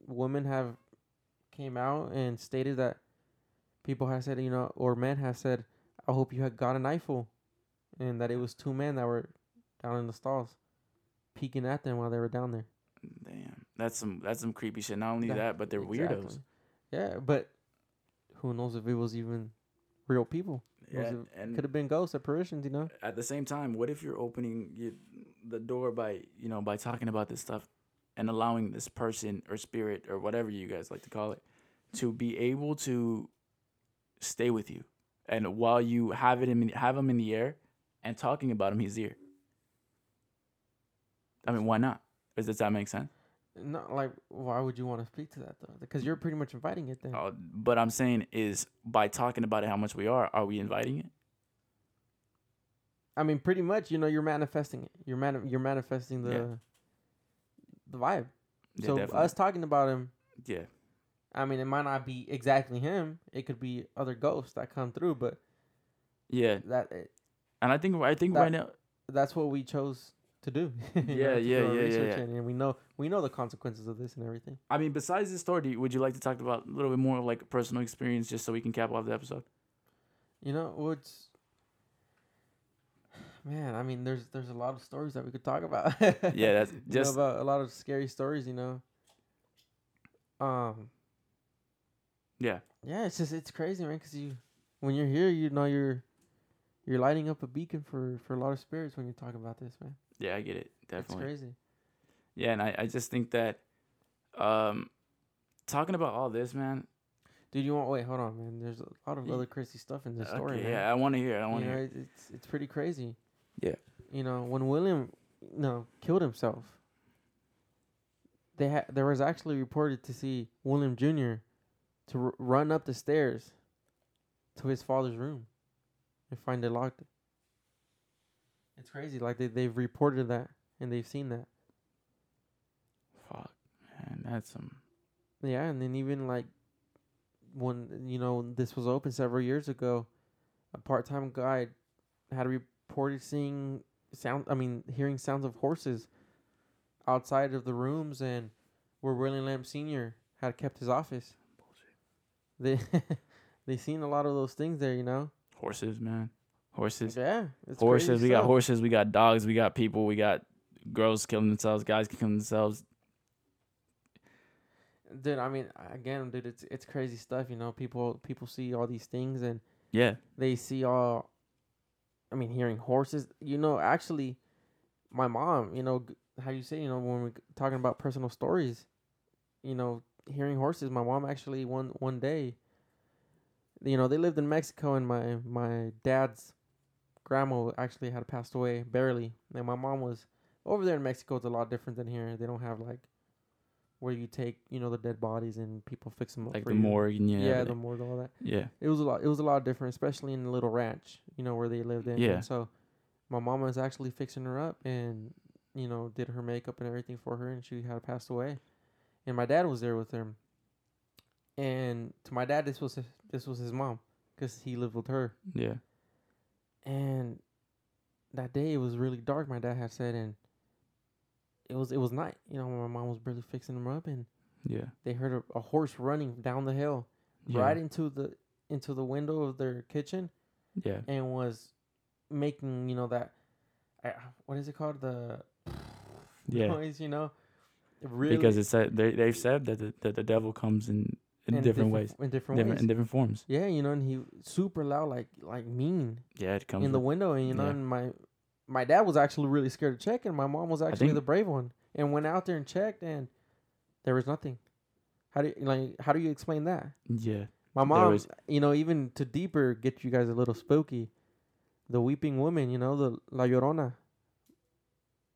women have came out and stated that. People have said, you know, or men have said, I hope you had got an eyeful. And that it was two men that were down in the stalls, peeking at them while they were down there. Damn. That's some creepy shit. Not only that, but they're weirdos. Yeah, but who knows if it was even real people. Yeah, could have been ghosts or apparitions, you know. At the same time, what if you're opening the door by talking about this stuff and allowing this person or spirit or whatever you guys like to call it to be able to stay with you, and while you have him in the air and talking about him, he's here. I mean, why not? Does that make sense? No, like, why would you want to speak to that though? Because you're pretty much inviting it then. But I'm saying is by talking about it, how much we are we inviting it? I mean, pretty much, you know, you're manifesting it. You're manifesting the vibe. Yeah, so definitely. Us talking about him. Yeah. I mean, it might not be exactly him. It could be other ghosts that come through, but yeah, that. And I think right now, that's what we chose to do. Yeah. And we know the consequences of this and everything. I mean, besides this story, would you like to talk about a little bit more of like personal experience, just so we can cap off the episode? You know, what's man, I mean, there's a lot of stories that we could talk about. Yeah, that's just about a lot of scary stories, you know. Yeah, it's crazy, man, because when you're here, you know you're lighting up a beacon for a lot of spirits when you talk about this, man. Yeah, I get it. Definitely. It's crazy. Yeah, and I just think that talking about all this, man. Dude, wait, hold on, man. There's a lot of other crazy stuff in this story, man. Yeah, I want to hear it. It's pretty crazy. Yeah. You know, when William, killed himself, there was actually reported to see William Jr. to run up the stairs to his father's room and find it locked. It's crazy. Like, they've reported that, and they've seen that. Fuck, man. That's some... Yeah, and then even, like, when, this was open several years ago, a part-time guide had reported hearing sounds of horses outside of the rooms and where William Lemp Sr. had kept his office. Bullshit. They seen a lot of those things there, Horses, man. Horses. Yeah. It's horses. We got horses. We got dogs. We got people. We got girls killing themselves. Guys killing themselves. Dude, I mean, again, dude, it's crazy stuff, People see all these things and yeah, they see hearing horses. Actually, my mom, how you say, when we're talking about personal stories, hearing horses, my mom actually one day, they lived in Mexico, and my dad's grandma actually had passed away, barely. And my mom was over there in Mexico. It's a lot different than here. They don't have, like, where you take, the dead bodies and people fix them up. Like the morgue. Yeah, the morgue, all that. Yeah. It was a lot different, especially in the little ranch, where they lived in. Yeah. And so my mom was actually fixing her up and, did her makeup and everything for her, and she had passed away. And my dad was there with her. And to my dad, this was his mom, because he lived with her. Yeah. And that day it was really dark, my dad had said, and it was night. My mom was barely fixing him up, and yeah, they heard a horse running down the hill, yeah, right into the window of their kitchen. Yeah. And was making that what is it called, the noise, really, because it's they've said that the devil comes in. In different forms. Yeah, and he super loud, like mean. Yeah, it comes in the window, and and my dad was actually really scared to check, and my mom was actually the brave one and went out there and checked, and there was nothing. How do you explain that? Yeah, my mom. Even to deeper get you guys a little spooky, the weeping woman, the La Llorona.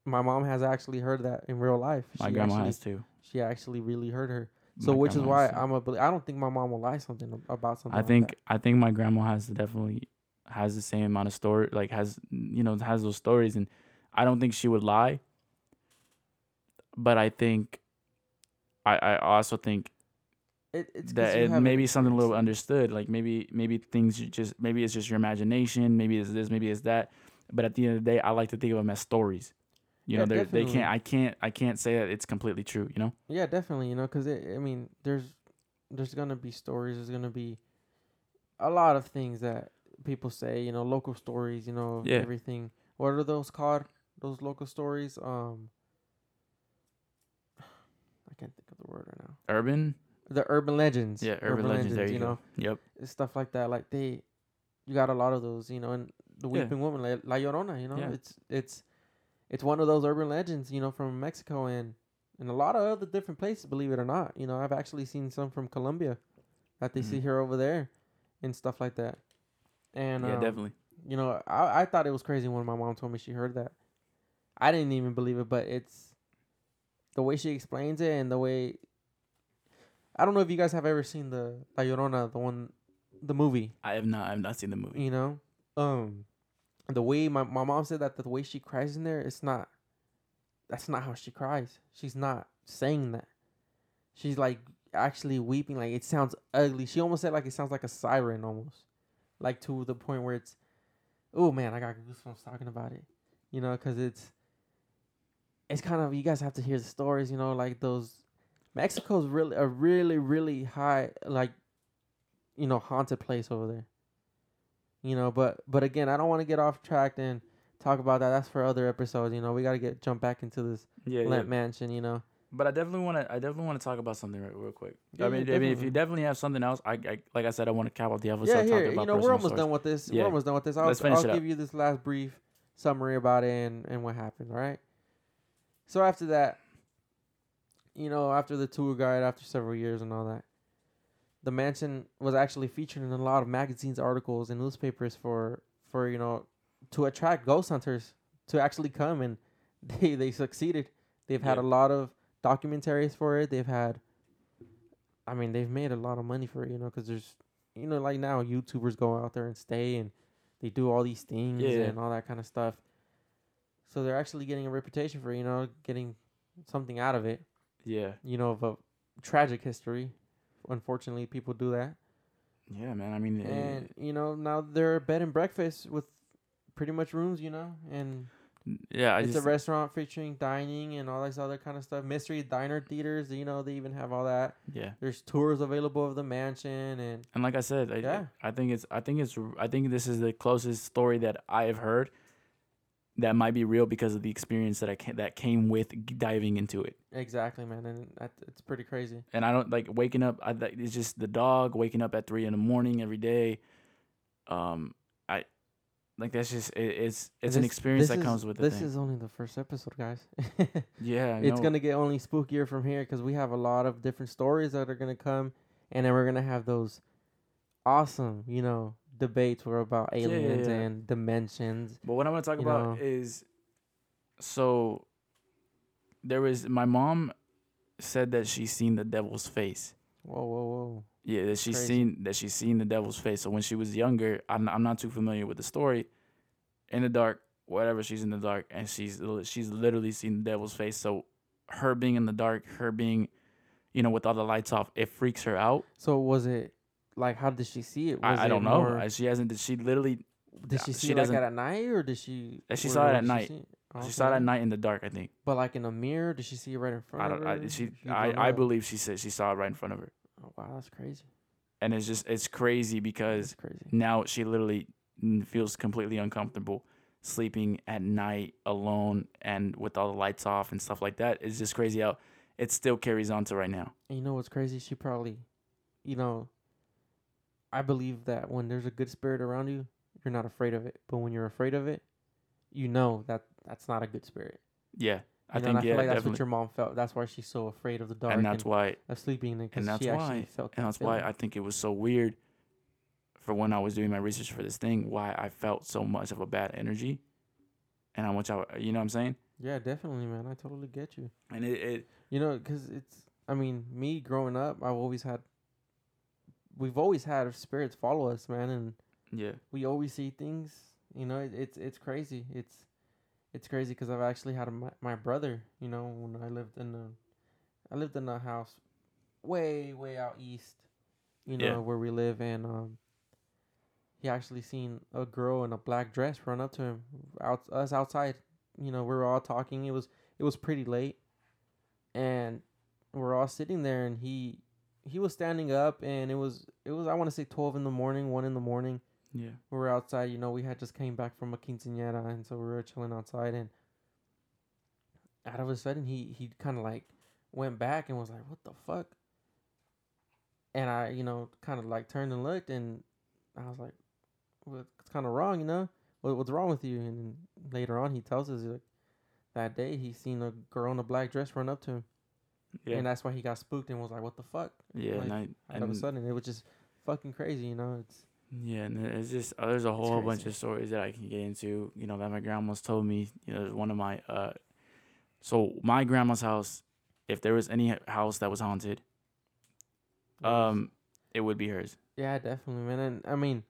My mom has actually heard that in real life. My grandma has too. She actually really heard her. So, which is why I don't think my mom will lie about something. I think my grandma definitely has the same amount of story, like has those stories, and I don't think she would lie. But I think, I also think it's maybe something a little understood, like maybe things maybe it's just your imagination, maybe it's this, maybe it's that. But at the end of the day, I like to think of them as stories. I can't say that it's completely true, Yeah, definitely, because there's going to be stories, there's going to be a lot of things that people say, local stories, everything. What are those called, those local stories? I can't think of the word right now. The urban legends. Yeah, urban legends, there you go. Yep. Stuff like that, like you got a lot of those, and the weeping woman, La Llorona, Yeah. It's one of those urban legends, from Mexico and a lot of other different places, believe it or not. I've actually seen some from Colombia that they see here over there and stuff like that. And yeah, definitely. I thought it was crazy when my mom told me she heard that. I didn't even believe it, but it's the way she explains it and the way... I don't know if you guys have ever seen the La Llorona, the movie. I have not seen the movie. The way my mom said that, the way she cries in there, that's not how she cries. She's not saying that. She's like actually weeping. Like, it sounds ugly. She almost said like it sounds like a siren almost. Like, to the point where it's, oh man, I got goosebumps talking about it. Because it's, it's kind of, you guys have to hear the stories, you know, like those. Mexico's really a really high, like, you know, haunted place over there. You know, but again, I don't want to get off track and talk about that. That's for other episodes. You know, we got to jump back into this Lemp Mansion. You know. But I definitely want to talk about something real quick. Yeah, I mean, if you definitely have something else, I like I said, I want to cap off the episode. Yeah, here, you know, we're almost done with this. Yeah. We're almost done with this. Let's finish it up. I'll give you this last brief summary about it and what happened. All right. So after that, you know, after the tour guide, after several years and all that, the mansion was actually featured in a lot of magazines, articles, and newspapers for you know, to attract ghost hunters to actually come, and they succeeded. They've had a lot of documentaries for it. They've had, I mean, they've made a lot of money for it, you know, because there's, you know, like now YouTubers go out there and stay and they do all these things and all that kind of stuff. So they're actually getting a reputation for, you know, getting something out of it. Yeah. You know, of a tragic history. Unfortunately, people do that. Yeah, man. I mean, and, you know, now they're bed and breakfast with pretty much rooms, you know, and yeah, it's a restaurant featuring dining and all this other kind of stuff. Mystery diner theaters, you know, they even have all that. Yeah, there's tours available of the mansion, and like I said, I think this is the closest story that I have heard that might be real because of the experience that came with diving into it. Exactly, man, and it's pretty crazy. And I don't like waking up. It's just the dog waking up at 3 a.m. every day. Like that's just it's an experience that comes with it. This is only the first episode, guys. Yeah, I know. It's gonna get only spookier from here because we have a lot of different stories that are gonna come, and then we're gonna have those awesome, you know, debates were about aliens and dimensions. But what I want to talk about is, so there was, my mom said that she's seen the devil's face. Whoa. Yeah, that she's seen the devil's face. So when she was younger, I'm not too familiar with the story. In the dark, whatever, she's in the dark, and she's literally seen the devil's face. So her being in the dark, her being, you know, with all the lights off, it freaks her out. So was it like, how did she see it? I don't know. She hasn't. Did she literally? Did she see it like at night, or did she? She saw it at night. Okay. She saw it at night in the dark, I think. But like in a mirror, did she see it right in front of her? I believe she said she saw it right in front of her. Oh, wow, that's crazy. And it's just, it's crazy because now she literally feels completely uncomfortable sleeping at night alone and with all the lights off and stuff like that. It's just crazy how it still carries on to right now. And you know what's crazy? She probably, you know, I believe that when there's a good spirit around you, you're not afraid of it. But when you're afraid of it, you know that that's not a good spirit. Yeah. I feel like that's what your mom felt. That's why she's so afraid of the dark. And that's why. Of sleeping. And that's why I think it was so weird for when I was doing my research for this thing, why I felt so much of a bad energy. And how much I, you know what I'm saying? Yeah, definitely, man. I totally get you. And it you know, because it's, I mean, me growing up, we've always had spirits follow us, man. And yeah, we always see things, you know, it's crazy. It's crazy because I've actually had my brother, you know, when I lived in a house way out east, you know, where we live. And he actually seen a girl in a black dress run up to him, us outside. You know, we were all talking. It was pretty late. And we're all sitting there, and he was standing up, and it was I want to say 1 a.m. Yeah, we were outside. You know, we had just came back from a quinceañera, and so we were chilling outside. And out of a sudden, he kind of like went back and was like, "What the fuck?" And I, you know, kind of like turned and looked, and I was like, "Well, it's kind of wrong, you know? What's wrong with you?" And then later on, he tells us like that day he seen a girl in a black dress run up to him, and that's why he got spooked and was like, "What the fuck?" Yeah, like, and all of a sudden, it was just fucking crazy, you know? Yeah, and it's just there's a whole bunch of stories that I can get into, you know, that my grandma's told me. You know, one of my so my grandma's house, if there was any house that was haunted, it would be hers. Yeah, definitely, man. And I mean,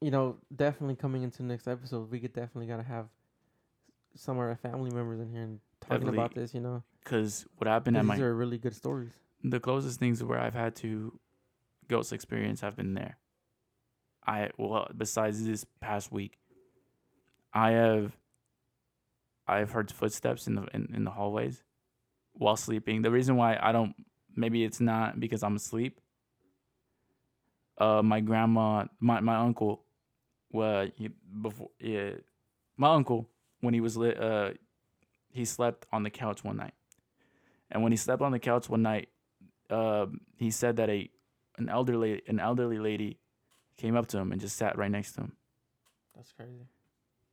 you know, definitely coming into the next episode, we could definitely gotta have some of our family members in here and talking about this, you know, because what happened at my, these are really good stories. The closest things where I've had to ghost experience have been there. Besides this past week, I have I've heard footsteps in the hallways while sleeping. The reason why I don't, maybe it's not because I'm asleep. My grandma, my uncle, well, my uncle, when he was lit, he slept on the couch one night. And when he slept on the couch one night, he said that an elderly lady came up to him and just sat right next to him. That's crazy.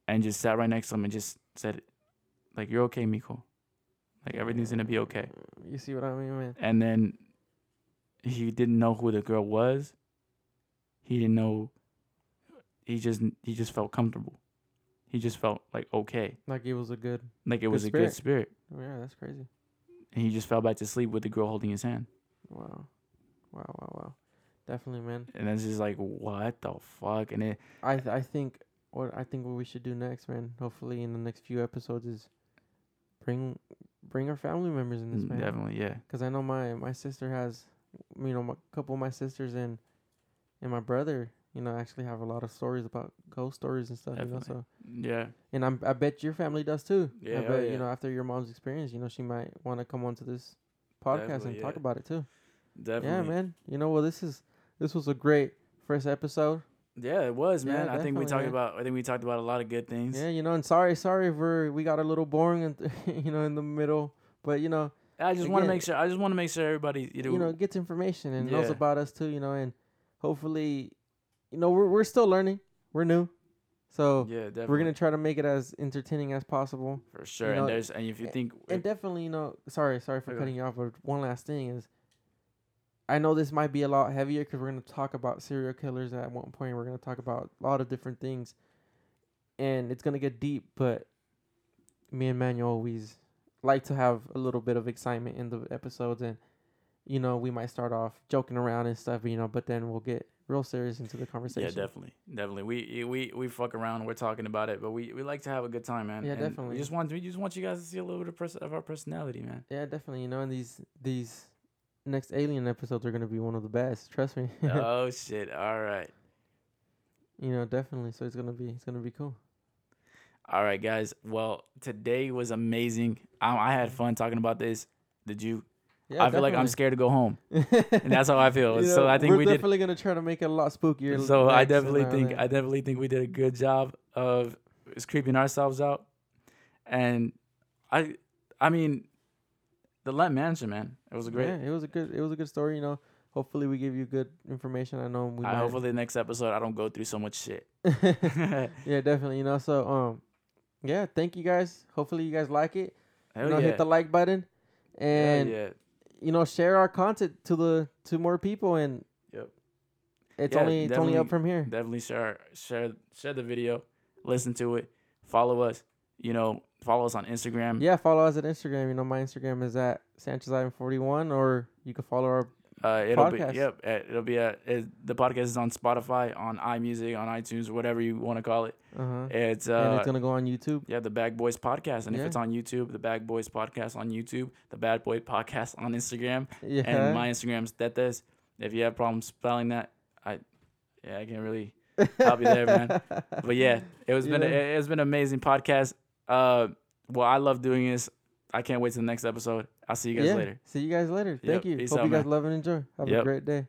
And just sat right next to him and just said, like, "You're okay, Miko. Like, everything's gonna be okay." You see what I mean, man? And then he didn't know who the girl was. He didn't know. He just felt comfortable. He just felt like okay. Like it was a good. Like it was a good spirit. Yeah, that's crazy. And he just fell back to sleep with the girl holding his hand. Wow. Definitely, man. And that's just like, what the fuck? And it. I think what we should do next, man. Hopefully, in the next few episodes, is bring our family members in this, man. Definitely, yeah. Because I know my sister has, a couple of my sisters and my brother, actually have a lot of stories about ghost stories and stuff. Definitely. Yeah. And I bet your family does too. Yeah. I bet after your mom's experience, she might want to come onto this podcast. Definitely, and talk about it too. Definitely. Yeah, man. This was a great first episode. Yeah, it was, man. Yeah, I think we talked about a lot of good things. Yeah, and sorry if we got a little boring and in the middle, but I just want to make sure everybody gets information and knows about us too, and hopefully we're still learning. We're new. So yeah, we're going to try to make it as entertaining as possible. For sure. Sorry for cutting you off, but one last thing is, I know this might be a lot heavier because we're going to talk about serial killers at one point. We're going to talk about a lot of different things. And it's going to get deep, but me and Manuel always like to have a little bit of excitement in the episodes. And, we might start off joking around and stuff, but then we'll get real serious into the conversation. Yeah, definitely. Definitely. We fuck around. We're talking about it, but we like to have a good time, man. Yeah, and definitely. We just want you guys to see a little bit of our personality, man. Yeah, definitely. And these next alien episodes are going to be one of the best. Trust me. Oh, shit. All right. Definitely. So it's going to be cool. All right, guys. Well, today was amazing. I had fun talking about this. Did you? Yeah, I feel like I'm scared to go home. And that's how I feel. So I think we're definitely going to try to make it a lot spookier. So I definitely think we did a good job of creeping ourselves out. And I mean, the Lemp Mansion, man. It was a good story, Hopefully we give you good information. I know we might. Hopefully the next episode I don't go through so much shit. Yeah, definitely, So thank you guys. Hopefully you guys like it. Hit the like button and share our content to more people and it's only up from here. Definitely share the video, listen to it, follow us, Follow us on Instagram. Yeah, follow us on Instagram. My Instagram is at SanchezIvan41, or you can follow our podcast. The podcast is on Spotify, on iMusic, on iTunes, whatever you want to call it. Uh-huh. And it's gonna go on YouTube. Yeah, the Bad Boys Podcast, and if it's on YouTube, the Bad Boys Podcast on YouTube, the Bad Boy Podcast on Instagram, and my Instagram's Tetes. If you have problems spelling that, I can't really help you there, man. But yeah, it's been an amazing podcast. I love doing this. I can't wait till the next episode. I'll see you guys later. See you guys later. Thank you. Hope you guys love and enjoy. Have a great day.